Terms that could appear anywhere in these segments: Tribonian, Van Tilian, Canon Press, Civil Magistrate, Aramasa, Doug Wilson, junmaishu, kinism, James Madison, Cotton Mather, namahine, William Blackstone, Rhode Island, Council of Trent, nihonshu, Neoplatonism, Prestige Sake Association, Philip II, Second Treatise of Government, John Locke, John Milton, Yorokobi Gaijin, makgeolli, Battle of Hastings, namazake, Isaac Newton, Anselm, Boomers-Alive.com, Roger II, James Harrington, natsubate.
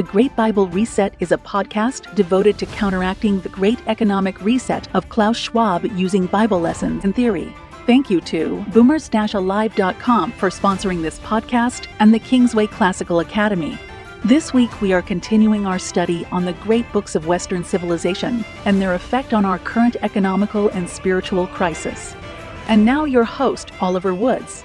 The Great Bible Reset is a podcast devoted to counteracting the great economic reset of Klaus Schwab using Bible lessons and theory. Thank you to Boomers-Alive.com for sponsoring this podcast and the Kingsway Classical Academy. This week we are continuing our study on the great books of Western civilization and their effect on our current economical and spiritual crisis. And now your host, Oliver Woods.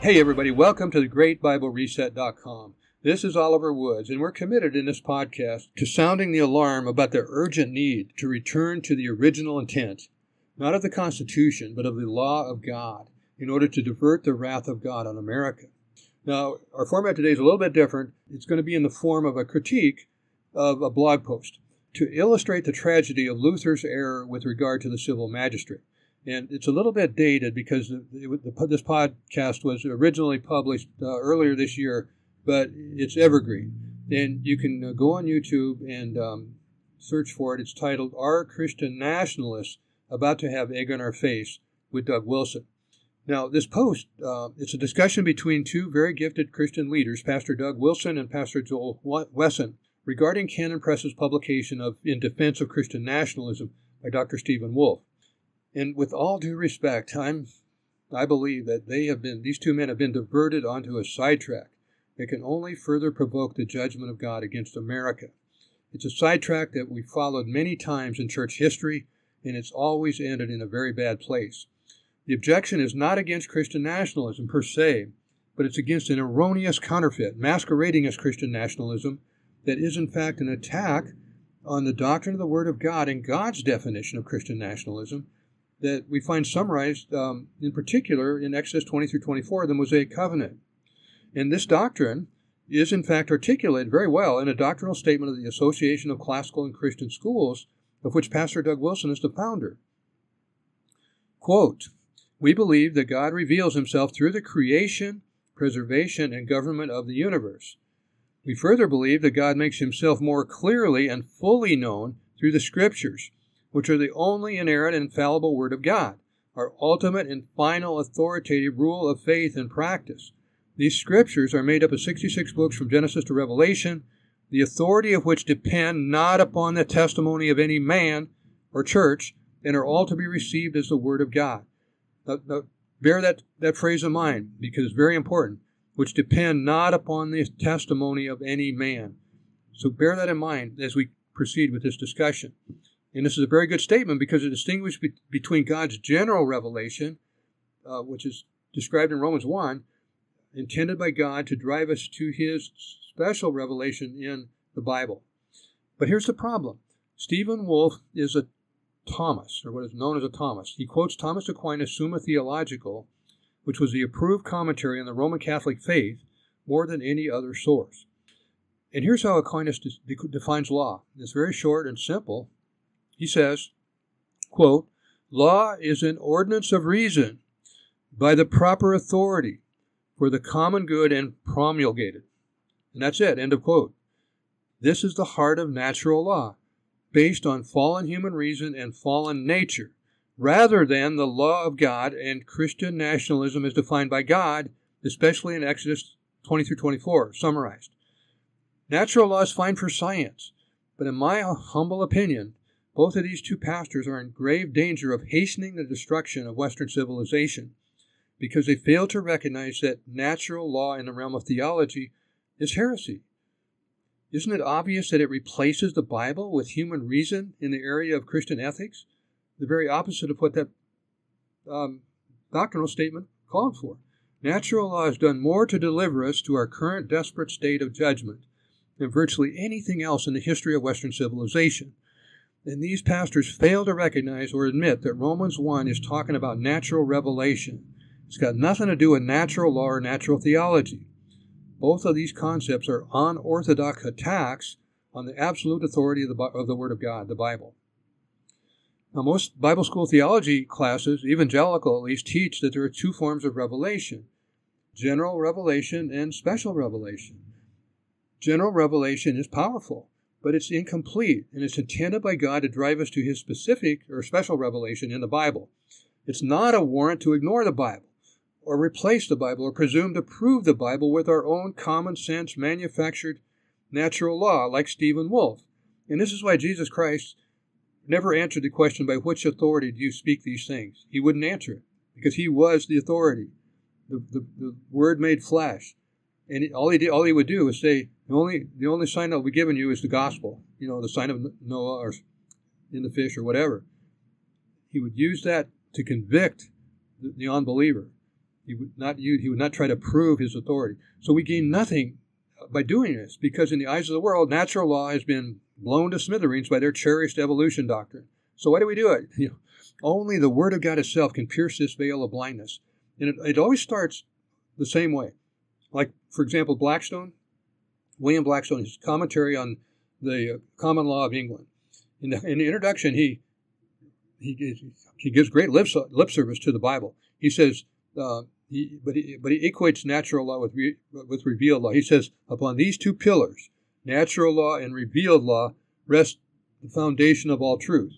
Hey everybody, welcome to the GreatBibleReset.com. This is Oliver Woods, and we're committed in this podcast to sounding the alarm about the urgent need to return to the original intent, not of the Constitution, but of the law of God, in order to divert the wrath of God on America. Now, our format today is a little bit different. It's going to be in the form of a critique of a blog post to illustrate the tragedy of Luther's error with regard to the civil magistrate. And it's a little bit dated because this podcast was originally published earlier this year, but it's evergreen. And you can go on YouTube and search for it. It's titled, Are Christian Nationalists About to Have Egg on Our Face? With Doug Wilson. Now, this post, it's a discussion between two very gifted Christian leaders, Pastor Doug Wilson and Pastor Joel Wesson, regarding Canon Press's publication of In Defense of Christian Nationalism by Dr. Stephen Wolfe. And with all due respect, I believe that these two men have been diverted onto a sidetrack that can only further provoke the judgment of God against America. It's a sidetrack that we followed many times in church history, and it's always ended in a very bad place. The objection is not against Christian nationalism per se, but it's against an erroneous counterfeit masquerading as Christian nationalism that is in fact an attack on the doctrine of the Word of God and God's definition of Christian nationalism that we find summarized in particular in Exodus 20 through 24, the Mosaic Covenant. And this doctrine is in fact articulated very well in a doctrinal statement of the Association of Classical and Christian Schools, of which Pastor Doug Wilson is the founder. Quote, "We believe that God reveals himself through the creation, preservation, and government of the universe. We further believe that God makes himself more clearly and fully known through the scriptures, which are the only inerrant and infallible word of God, our ultimate and final authoritative rule of faith and practice. These scriptures are made up of 66 books from Genesis to Revelation, the authority of which depend not upon the testimony of any man or church, and are all to be received as the word of God." Now, bear that phrase in mind, because it's very important, which depend not upon the testimony of any man. So bear that in mind as we proceed with this discussion. And this is a very good statement because it distinguishes between God's general revelation, which is described in Romans 1, intended by God to drive us to his special revelation in the Bible. But here's the problem. Stephen Wolfe is a Thomas, or what is known as a Thomas. He quotes Thomas Aquinas' Summa Theologica, which was the approved commentary on the Roman Catholic faith, more than any other source. And here's how Aquinas defines law. It's very short and simple. He says, quote, "Law is an ordinance of reason by the proper authority for the common good and promulgated." And that's it, end of quote. This is the heart of natural law, based on fallen human reason and fallen nature, rather than the law of God and Christian nationalism as defined by God, especially in Exodus 20 through 24, summarized. Natural law is fine for science, but in my humble opinion, both of these two pastors are in grave danger of hastening the destruction of Western civilization because they fail to recognize that natural law in the realm of theology is heresy. Isn't it obvious that it replaces the Bible with human reason in the area of Christian ethics? The very opposite of what that doctrinal statement called for. Natural law has done more to deliver us to our current desperate state of judgment than virtually anything else in the history of Western civilization. And these pastors fail to recognize or admit that Romans 1 is talking about natural revelation. It's got nothing to do with natural law or natural theology. Both of these concepts are unorthodox attacks on the absolute authority of the Word of God, the Bible. Now, most Bible school theology classes, evangelical at least, teach that there are two forms of revelation, general revelation and special revelation. General revelation is powerful, but it's incomplete, and it's intended by God to drive us to his specific or special revelation in the Bible. It's not a warrant to ignore the Bible or replace the Bible or presume to prove the Bible with our own common sense manufactured natural law, like Stephen Wolfe. And this is why Jesus Christ never answered the question, by which authority do you speak these things? He wouldn't answer it, because he was the authority, the word made flesh. And all he would do is say, the only sign that will be given you is the gospel, the sign of Noah or in the fish or whatever. He would use that to convict the unbeliever. He would not try to prove his authority. So we gain nothing by doing this, because in the eyes of the world, natural law has been blown to smithereens by their cherished evolution doctrine. So why do we do it? Only the Word of God itself can pierce this veil of blindness. And it always starts the same way. Like, for example, Blackstone, William Blackstone, his commentary on the Common Law of England. In the introduction, he gives great lip service to the Bible. He says, but he equates natural law with revealed law. He says, upon these two pillars, natural law and revealed law, rest the foundation of all truth.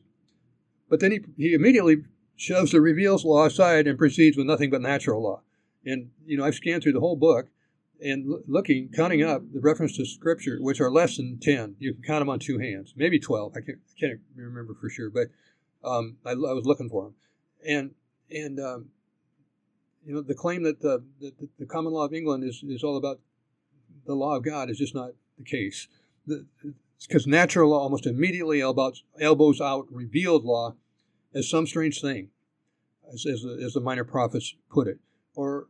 But then he immediately shoves the revealed law aside and proceeds with nothing but natural law. And, I've scanned through the whole book and counting up the references to Scripture, which are less than 10. You can count them on two hands, maybe 12. I can't remember for sure, but I was looking for them. And the claim that the common law of England is all about the law of God is just not the case. Because natural law almost immediately elbows out revealed law as some strange thing, as the minor prophets put it, or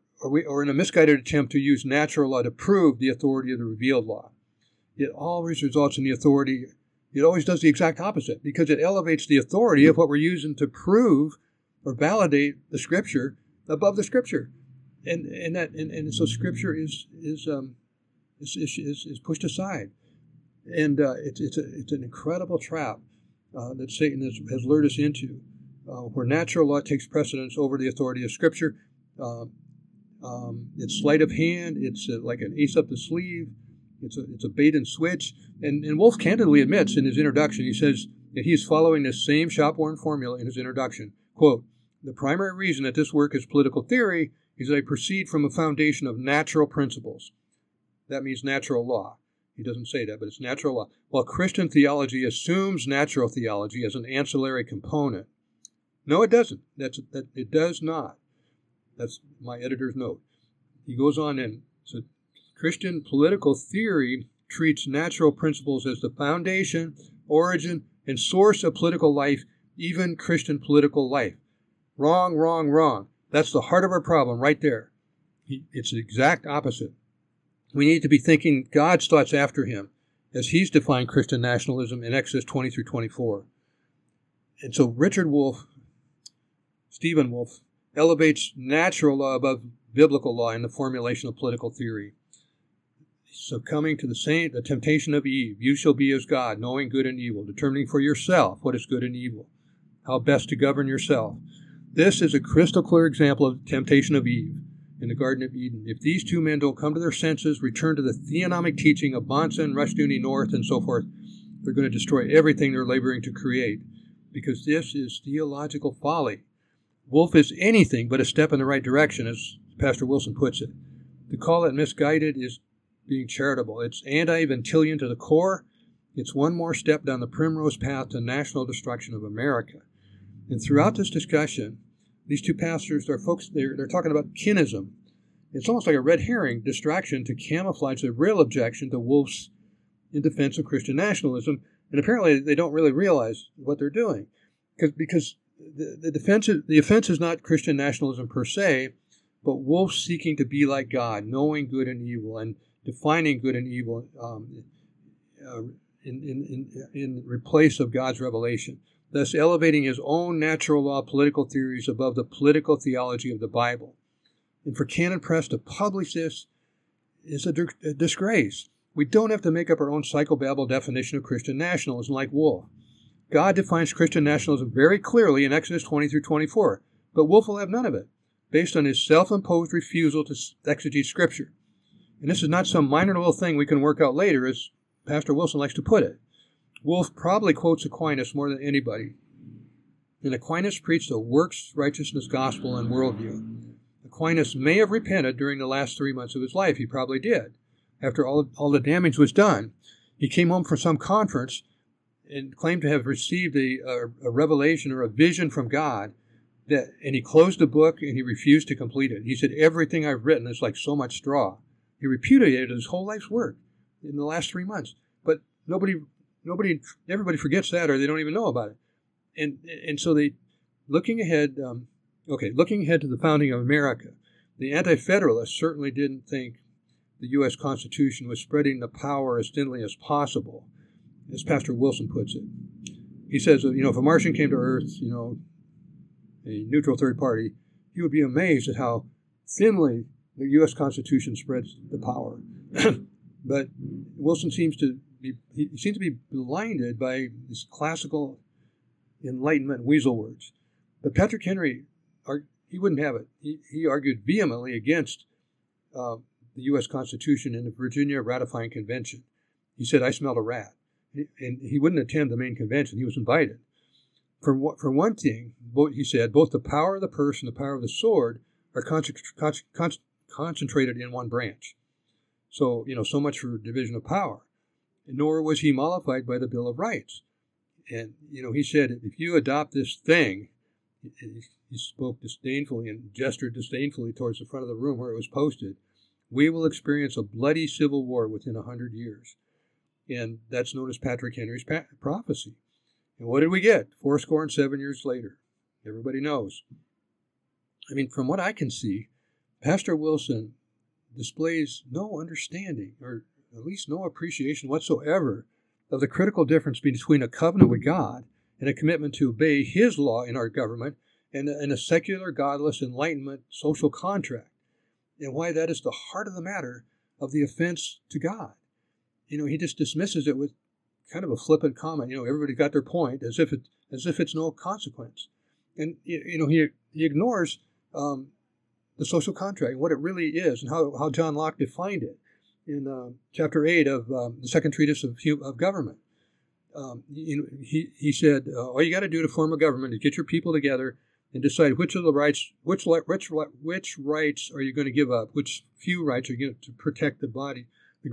in a misguided attempt to use natural law to prove the authority of the revealed law. It always results in the authority. It always does the exact opposite, because it elevates the authority of what we're using to prove or validate the Scripture above the Scripture, and so Scripture is pushed aside, and it's an incredible trap that Satan has lured us into, where natural law takes precedence over the authority of Scripture. It's sleight of hand. It's like an ace up the sleeve. It's a bait and switch. And Wolfe candidly admits in his introduction, he says that he's following this same shop-worn formula in his introduction. Quote, "The primary reason that this work is political theory is that I proceed from a foundation of natural principles." That means natural law. He doesn't say that, but it's natural law. "While Christian theology assumes natural theology as an ancillary component." No, it doesn't. It does not. That's my editor's note. He goes on and says, "Christian political theory treats natural principles as the foundation, origin, and source of political life, even Christian political life." Wrong, wrong, wrong. That's the heart of our problem right there. It's the exact opposite. We need to be thinking God's thoughts after him, as he's defined Christian nationalism in Exodus 20 through 24. And so Stephen Wolfe, elevates natural law above biblical law in the formulation of political theory. Succumbing to the temptation of Eve, "You shall be as God, knowing good and evil," determining for yourself what is good and evil, how best to govern yourself. This is a crystal clear example of the temptation of Eve in the Garden of Eden. If these two men don't come to their senses, return to the theonomic teaching of Bonson, Rushdoony, North, and so forth, they're going to destroy everything they're laboring to create, because this is theological folly. Wolfe is anything but a step in the right direction, as Pastor Wilson puts it. To call it misguided is being charitable. It's anti-Van Tilian to the core. It's one more step down the primrose path to national destruction of America. And throughout this discussion, these two pastors, they're talking about kinism. It's almost like a red herring distraction to camouflage the real objection to Wolfe's in defense of Christian nationalism. And apparently they don't really realize what they're doing, because the offense is not Christian nationalism per se, but Wolfe seeking to be like God, knowing good and evil, and defining good and evil in replace of God's revelation, thus elevating his own natural law political theories above the political theology of the Bible. And for Canon Press to publish this is a disgrace. We don't have to make up our own psychobabble definition of Christian nationalism like Wolfe. God defines Christian nationalism very clearly in Exodus 20 through 24, but Wolfe will have none of it, based on his self-imposed refusal to exegete Scripture. And this is not some minor little thing we can work out later, as Pastor Wilson likes to put it. Wolfe probably quotes Aquinas more than anybody, and Aquinas preached a works-righteousness gospel and worldview. Aquinas may have repented during the last 3 months of his life. He probably did. After all the damage was done, he came home from some conference and claimed to have received a revelation or a vision from God, and he closed the book and he refused to complete it. He said, everything I've written is like so much straw. He repudiated his whole life's work in the last 3 months. But everybody forgets that, or they don't even know about it. And so looking ahead to the founding of America, the Anti-Federalists certainly didn't think the U.S. Constitution was spreading the power as thinly as possible, as Pastor Wilson puts it. He says, if a Martian came to Earth, a neutral third party, he would be amazed at how thinly the U.S. Constitution spreads the power. But Wilson seems to be blinded by these classical Enlightenment weasel words. But Patrick Henry, he wouldn't have it. He argued vehemently against the U.S. Constitution and the Virginia Ratifying Convention. He said, I smelled a rat. And he wouldn't attend the main convention. He was invited. For one thing, he said, both the power of the purse and the power of the sword are concentrated in one branch. So, so much for division of power. Nor was he mollified by the Bill of Rights. And, he said, if you adopt this thing, he spoke disdainfully and gestured disdainfully towards the front of the room where it was posted, we will experience a bloody civil war within 100 years. And that's known as Patrick Henry's prophecy. And what did we get? 77 years later. Everybody knows. I mean, from what I can see, Pastor Wilson displays no understanding, or at least no appreciation whatsoever, of the critical difference between a covenant with God and a commitment to obey his law in our government and a secular, godless, Enlightenment social contract, and why that is the heart of the matter of the offense to God. He just dismisses it with kind of a flippant comment. Everybody got their point, as if it's no consequence. And, he ignores the social contract and what it really is and how John Locke defined it in Chapter 8 of the Second Treatise of Government. He said, all you got to do to form a government is get your people together and decide which rights are you going to give up, which few rights are you going to protect the body, the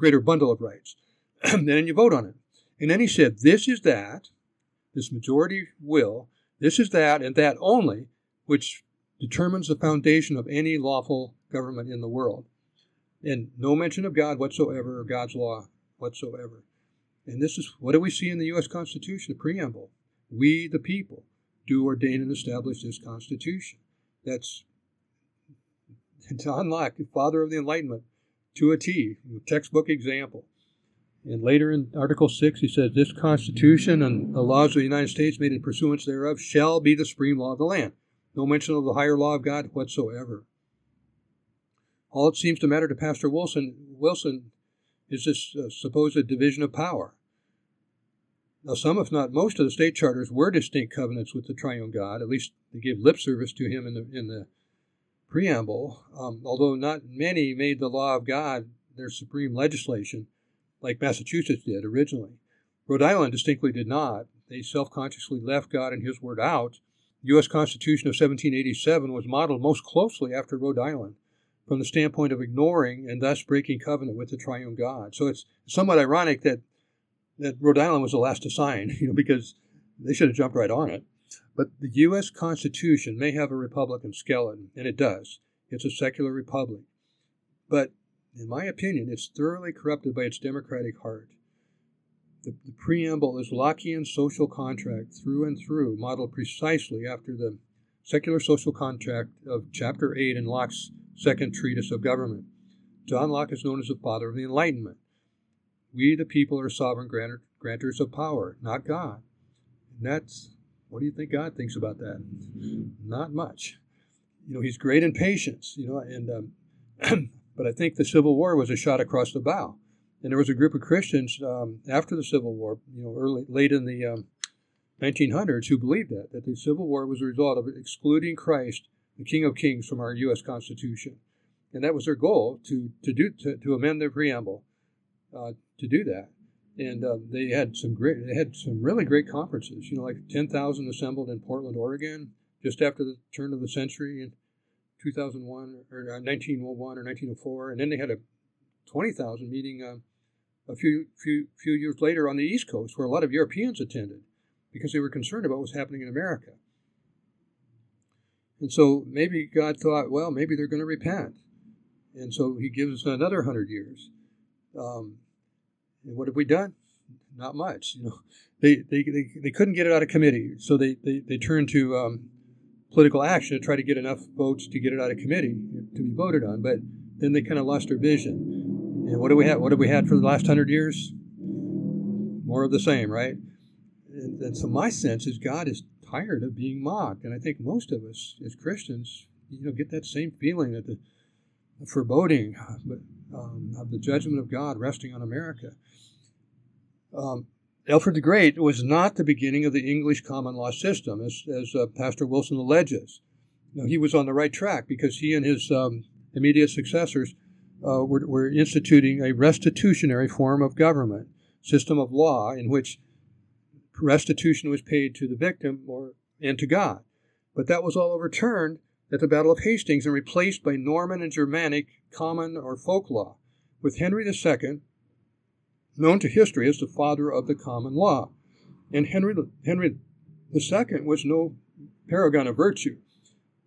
greater bundle of rights. And then you vote on it. And then he said, this is that, this majority will, this is that, and that only, which determines the foundation of any lawful government in the world. And no mention of God whatsoever, or God's law whatsoever. And this is, what do we see in the U.S. Constitution, the preamble? We, the people, do ordain and establish this Constitution. That's John Locke, the father of the Enlightenment, to a T, textbook example. And later in Article 6, he says, this Constitution and the laws of the United States made in pursuance thereof shall be the supreme law of the land. No mention of the higher law of God whatsoever. All it seems to matter to Pastor Wilson is this supposed division of power. Now, some, if not most, of the state charters were distinct covenants with the triune God. At least they gave lip service to him in the preamble, although not many made the law of God their supreme legislation, like Massachusetts did originally. Rhode Island distinctly did not. They self-consciously left God and his word out. The U.S. Constitution of 1787 was modeled most closely after Rhode Island, from the standpoint of ignoring and thus breaking covenant with the triune God. So it's somewhat ironic that Rhode Island was the last to sign, because they should have jumped right on it. But the U.S. Constitution may have a Republican skeleton, and it does. It's a secular republic. But in my opinion, it's thoroughly corrupted by its democratic heart. The preamble is Lockean social contract through and through, modeled precisely after the secular social contract of Chapter 8 in Locke's Second Treatise of Government. John Locke is known as the father of the Enlightenment. We, the people, are sovereign grantors of power, not God. And what do you think God thinks about that? Not much. He's great in patience, but I think the Civil War was a shot across the bow. And there was a group of Christians after the Civil War, late in the 1900s, who believed that the Civil War was a result of excluding Christ, the King of Kings, from our U.S. Constitution. And that was their goal, to amend their preamble to do that. And they had some really great conferences, like 10,000 assembled in Portland, Oregon, just after the turn of the century, and 2001 or 1901 or 1904, and then they had a 20,000 meeting a few years later on the East Coast, where a lot of Europeans attended because they were concerned about what was happening in America. And so maybe God thought, well, maybe they're going to repent. And so he gives another 100 years. And what have we done? Not much. You know, they couldn't get it out of committee, so they turned to political action to try to get enough votes to get it out of committee to be voted on. But then they kind of lost their vision. And what do we have? What have we had for the last 100 years? More of the same, right? And so my sense is God is tired of being mocked, and I think most of us as Christians, you know, get that same feeling that the foreboding of the judgment of God resting on America. Alfred the Great was not the beginning of the English common law system, as Pastor Wilson alleges. Now, he was on the right track because he and his immediate successors were instituting a restitutionary form of government, system of law, in which restitution was paid to the victim and to God. But that was all overturned at the Battle of Hastings and replaced by Norman and Germanic common or folk law, with Henry II, known to history as the father of the common law. And Henry II was no paragon of virtue.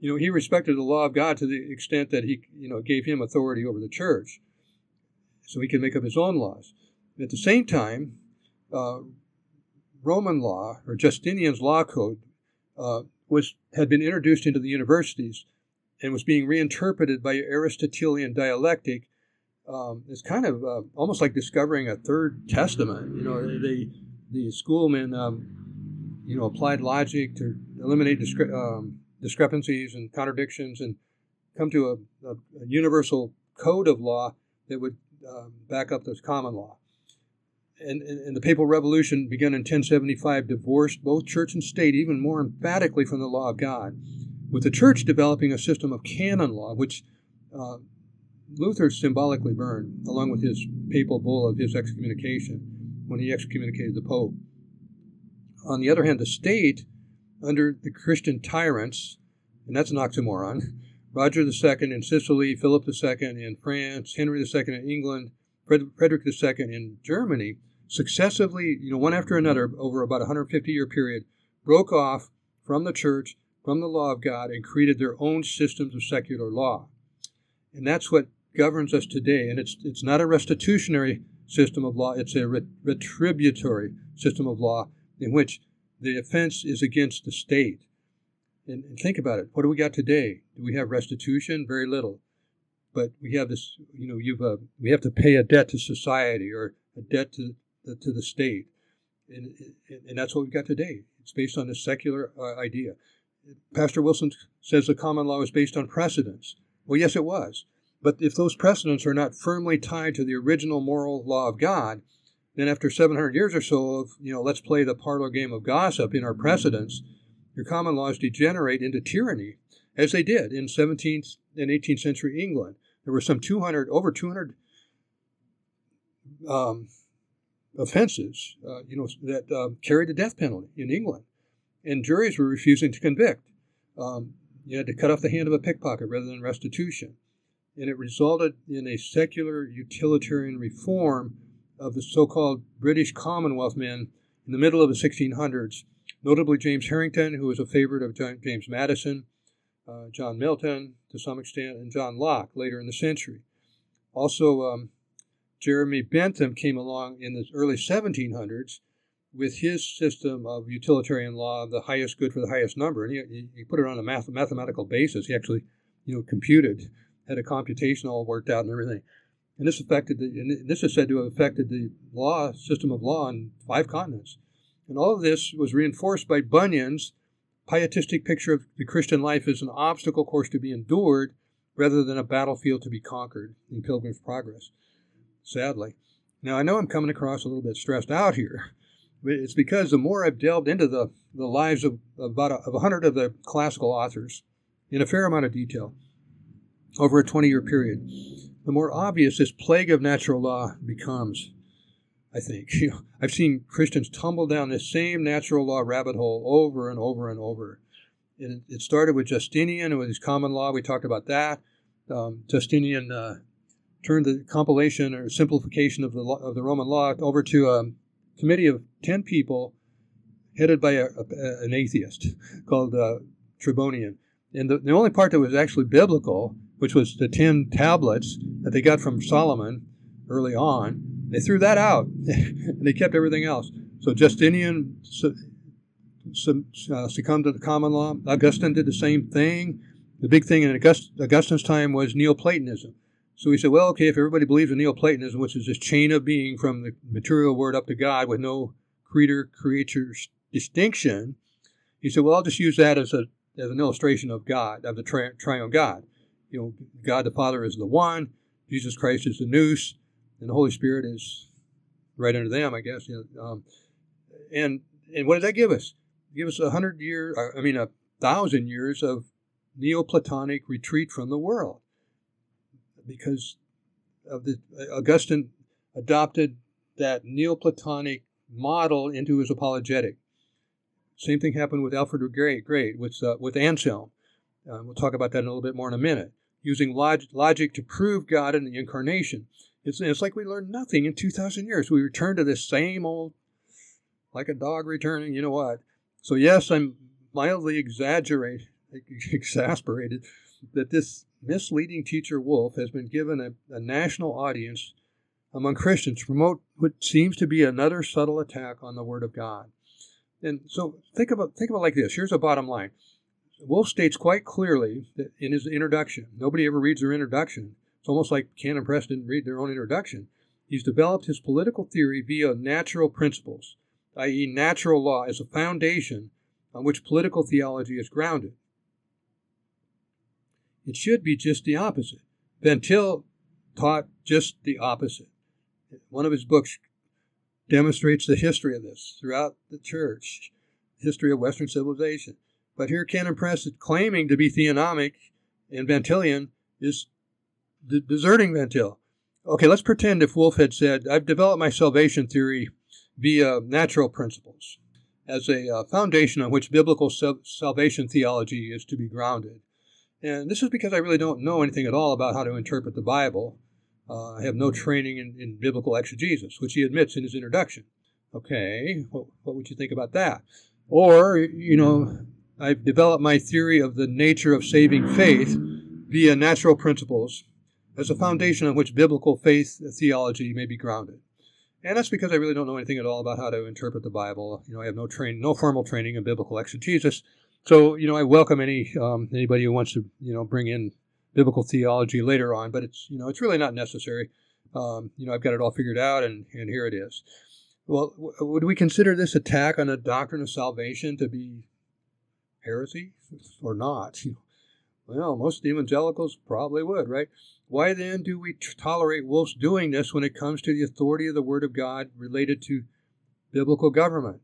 You know, he respected the law of God to the extent that he, you know, gave him authority over the church, so he could make up his own laws. At the same time, Roman law, or Justinian's law code, had been introduced into the universities and was being reinterpreted by Aristotelian dialectic. It's kind of almost like discovering a third testament. You know, the schoolmen, you know, applied logic to eliminate discrepancies and contradictions and come to a universal code of law that would back up this common law. And the Papal Revolution, begun in 1075, divorced both church and state even more emphatically from the law of God, with the church developing a system of canon law, which Luther symbolically burned, along with his papal bull of his excommunication, when he excommunicated the Pope. On the other hand, the state, under the Christian tyrants, and that's an oxymoron, Roger II in Sicily, Philip II in France, Henry II in England, Frederick II in Germany, successively, you know, one after another, over about a 150-year period, broke off from the church, from the law of God, and created their own systems of secular law. And that's what governs us today. And it's not a restitutionary system of law. It's a retributory system of law in which the offense is against the state. And think about it. What do we got today? Do we have restitution? Very little. But we have this, you know, we have to pay a debt to society or a debt to the state. And that's what we've got today. It's based on a secular idea. Pastor Wilson says the common law is based on precedents. Well, yes, it was. But if those precedents are not firmly tied to the original moral law of God, then after 700 years or so of, you know, let's play the parlor game of gossip in our precedents, your common laws degenerate into tyranny, as they did in 17th and 18th century England. There were some 200 offenses, you know, that carried the death penalty in England, and juries were refusing to convict. You had to cut off the hand of a pickpocket rather than restitution. And it resulted in a secular utilitarian reform of the so-called British Commonwealth men in the middle of the 1600s, notably James Harrington, who was a favorite of James Madison, John Milton to some extent, and John Locke later in the century. Also, Jeremy Bentham came along in the early 1700s with his system of utilitarian law, the highest good for the highest number. And he put it on a mathematical basis. He actually, you know, computed, had a computation all worked out and everything. And this affected, and this is said to have affected the law, system of law on 5 continents. And all of this was reinforced by Bunyan's pietistic picture of the Christian life as an obstacle course to be endured rather than a battlefield to be conquered in Pilgrim's Progress, sadly. Now, I know I'm coming across a little bit stressed out here, but it's because the more I've delved into the lives of about 100 of the classical authors in a fair amount of detail over a 20-year period, the more obvious this plague of natural law becomes, I think. You know, I've seen Christians tumble down this same natural law rabbit hole over and over and over. And it started with Justinian. It was common law. We talked about that. Justinian turned the compilation or simplification of the Roman law over to a committee of 10 people headed by an atheist called Tribonian. And the only part that was actually biblical, which was the 10 tablets that they got from Solomon early on, they threw that out, and they kept everything else. So Justinian succumbed to the common law. Augustine did the same thing. The big thing in Augustine's time was Neoplatonism. So we said, well, okay, if everybody believes in Neoplatonism, which is this chain of being from the material world up to God with no creator-creature distinction, he said, well, I'll just use that as an illustration of God, of the triune God. You know, God the Father is the one, Jesus Christ is the nous, and the Holy Spirit is right under them, I guess. You know, and what did that give us? It gave us 1,000 years of Neoplatonic retreat from the world, because of Augustine adopted that Neoplatonic model into his apologetic. Same thing happened with Alfred the Great with Anselm. We'll talk about that in a little bit more in a minute. Using logic to prove God in the incarnation. It's like we learned nothing in 2,000 years. We return to this same old, like a dog returning, you know what. So yes, I'm mildly exasperated that this misleading teacher Wolfe has been given a national audience among Christians to promote what seems to be another subtle attack on the Word of God. And so think about it like this. Here's a bottom line. Wolfe states quite clearly that in his introduction, nobody ever reads their introduction. It's almost like Canon Press didn't read their own introduction. He's developed his political theory via natural principles, i.e. natural law as a foundation on which political theology is grounded. It should be just the opposite. Van Til taught just the opposite. One of his books demonstrates the history of this throughout the church, history of Western civilization. But here Canon Press is claiming to be theonomic, and Van Tilian is deserting Van Til. Okay, let's pretend if Wolfe had said, I've developed my salvation theory via natural principles as a foundation on which biblical salvation theology is to be grounded. And this is because I really don't know anything at all about how to interpret the Bible. I have no training in biblical exegesis, which he admits in his introduction. Okay, what would you think about that? Or, you know, I've developed my theory of the nature of saving faith via natural principles as a foundation on which biblical faith theology may be grounded. And that's because I really don't know anything at all about how to interpret the Bible. You know, I have no formal training in biblical exegesis. So, you know, I welcome anybody who wants to, you know, bring in biblical theology later on, but it's, you know, it's really not necessary. You know, I've got it all figured out, and here it is. Well, would we consider this attack on the doctrine of salvation to be heresy or not? Well, most evangelicals probably would, right? Why then do we tolerate Wolfe's doing this when it comes to the authority of the Word of God related to biblical government?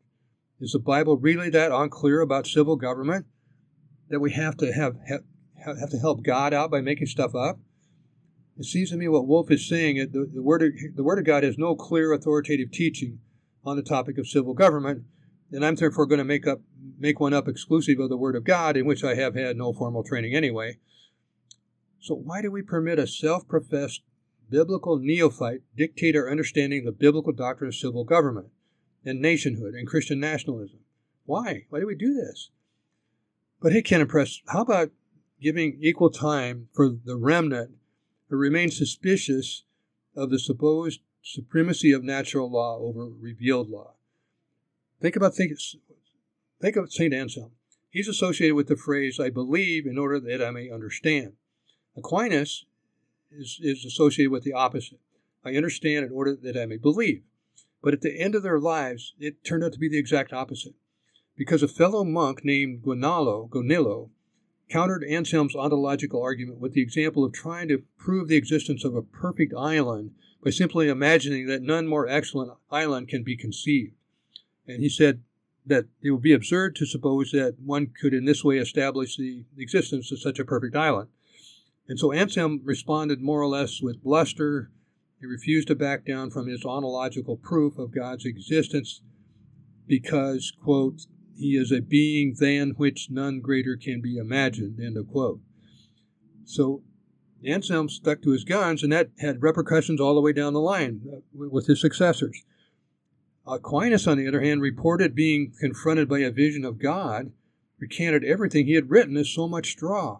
Is the Bible really that unclear about civil government that we have to help God out by making stuff up? It seems to me what Wolfe is saying is the Word of God has no clear authoritative teaching on the topic of civil government, and I'm therefore going to make one up exclusive of the Word of God, in which I have had no formal training anyway. So why do we permit a self-professed biblical neophyte dictate our understanding the biblical doctrine of civil government and nationhood and Christian nationalism? Why? Why do we do this? But hey, Canon Press, how about giving equal time for the remnant who remain suspicious of the supposed supremacy of natural law over revealed law? Think of St. Anselm. He's associated with the phrase, I believe in order that I may understand. Aquinas is associated with the opposite. I understand in order that I may believe. But at the end of their lives, it turned out to be the exact opposite, because a fellow monk named Gonillo countered Anselm's ontological argument with the example of trying to prove the existence of a perfect island by simply imagining that none more excellent island can be conceived. And he said that it would be absurd to suppose that one could in this way establish the existence of such a perfect island. And so Anselm responded more or less with bluster. He refused to back down from his ontological proof of God's existence because, quote, He is a being than which none greater can be imagined, end of quote. So Anselm stuck to his guns, and that had repercussions all the way down the line with his successors. Aquinas, on the other hand, reported being confronted by a vision of God, recanted everything he had written as so much straw.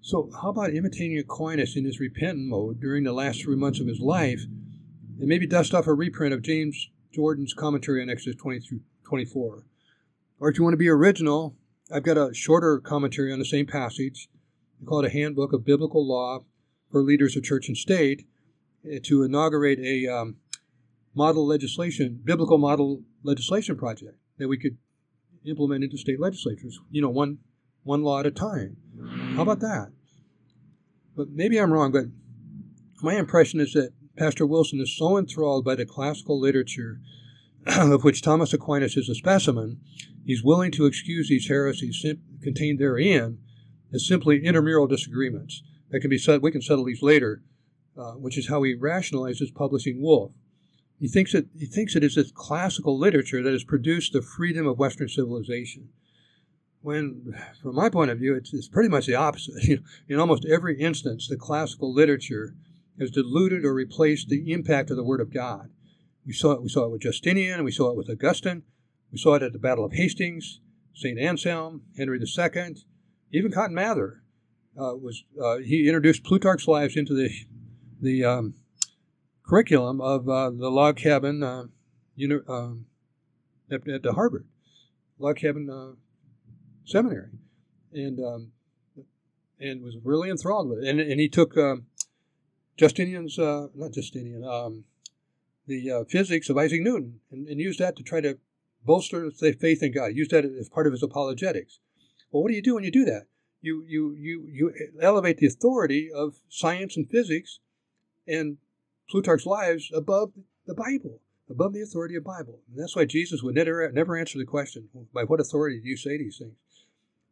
So how about imitating Aquinas in his repentant mode during the last 3 months of his life, and maybe dust off a reprint of James Jordan's commentary on Exodus 20 through 24. Or if you want to be original, I've got a shorter commentary on the same passage. We call it A Handbook of Biblical Law for Leaders of Church and State, to inaugurate a biblical model legislation project that we could implement into state legislatures, one law at a time. How about that? But maybe I'm wrong, but my impression is that Pastor Wilson is so enthralled by the classical literature, of which Thomas Aquinas is a specimen, he's willing to excuse these heresies contained therein as simply intramural disagreements that can be settled. We can settle these later, which is how he rationalizes publishing Wolfe. He thinks it is this classical literature that has produced the freedom of Western civilization. When, from my point of view, it's pretty much the opposite. In almost every instance, the classical literature has diluted or replaced the impact of the Word of God. We saw it with Justinian. We saw it with Augustine. We saw it at the Battle of Hastings, St. Anselm, Henry II, even Cotton Mather. He introduced Plutarch's Lives into the curriculum of the log cabin at the Harvard log cabin seminary, and was really enthralled with it. And he took the physics of Isaac Newton and used that to try to bolster the faith in God. He used that as part of his apologetics. Well, what do you do when you do that? You elevate the authority of science and physics and Plutarch's Lives above the Bible, above the authority of the Bible. And that's why Jesus would never answer the question, by what authority do you say these things?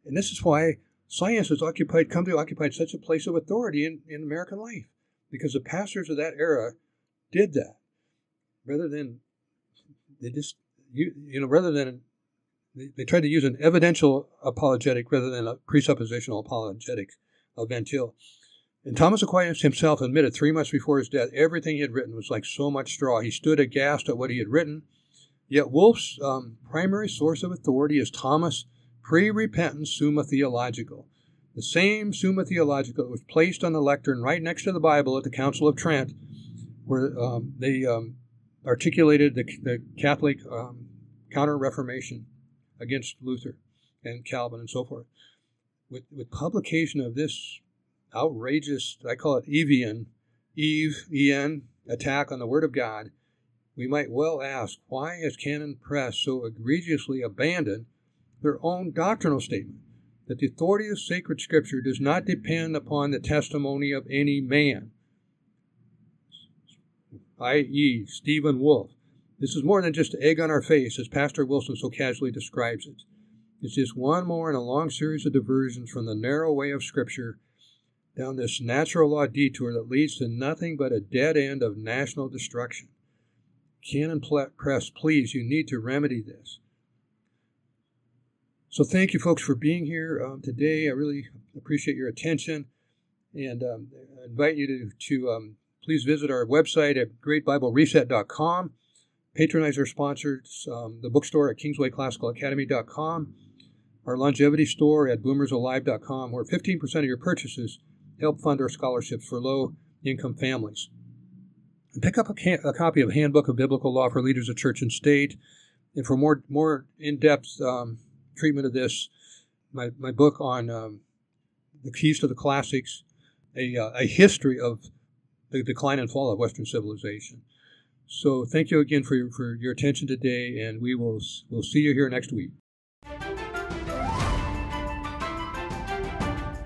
And this is why science has come to occupy such a place of authority in American life, because the pastors of that era did that. They tried to use an evidential apologetic rather than a presuppositional apologetic of Van Til. And Thomas Aquinas himself admitted 3 months before his death, everything he had written was like so much straw. He stood aghast at what he had written. Yet Wolfe's primary source of authority is Thomas' pre-repentant Summa Theologica, the same Summa Theologica that was placed on the lectern right next to the Bible at the Council of Trent, where they articulated the Catholic Counter-Reformation against Luther and Calvin and so forth. With publication of this outrageous, I call it EVN, attack on the Word of God, we might well ask, why has Canon Press so egregiously abandoned their own doctrinal statement that the authority of sacred Scripture does not depend upon the testimony of any man, i.e. Stephen Wolfe? This is more than just egg on our face, as Pastor Wilson so casually describes it. It's just one more in a long series of diversions from the narrow way of Scripture down this natural law detour that leads to nothing but a dead end of national destruction. Canon Press, please, you need to remedy this. So thank you, folks, for being here today. I really appreciate your attention, and I invite you to please visit our website at greatbiblereset.com. Patronize our sponsors, the bookstore at kingswayclassicalacademy.com, our longevity store at Boomers-Alive.com, where 15% of your purchases help fund our scholarships for low-income families. And pick up a copy of Handbook of Biblical Law for Leaders of Church and State. And for more in-depth treatment of this, my book on the keys to the classics, a history of the decline and fall of Western civilization. So thank you again for your attention today, and we'll see you here next week.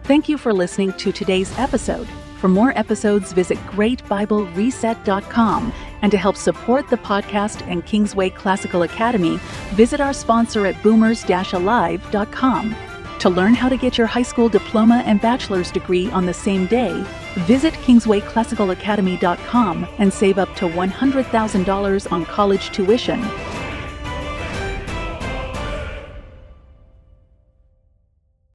Thank you for listening to today's episode. For more episodes, visit GreatBibleReset.com. And to help support the podcast and Kingsway Classical Academy, visit our sponsor at Boomers-Alive.com. To learn how to get your high school diploma and bachelor's degree on the same day, visit KingswayClassicalAcademy.com and save up to $100,000 on college tuition.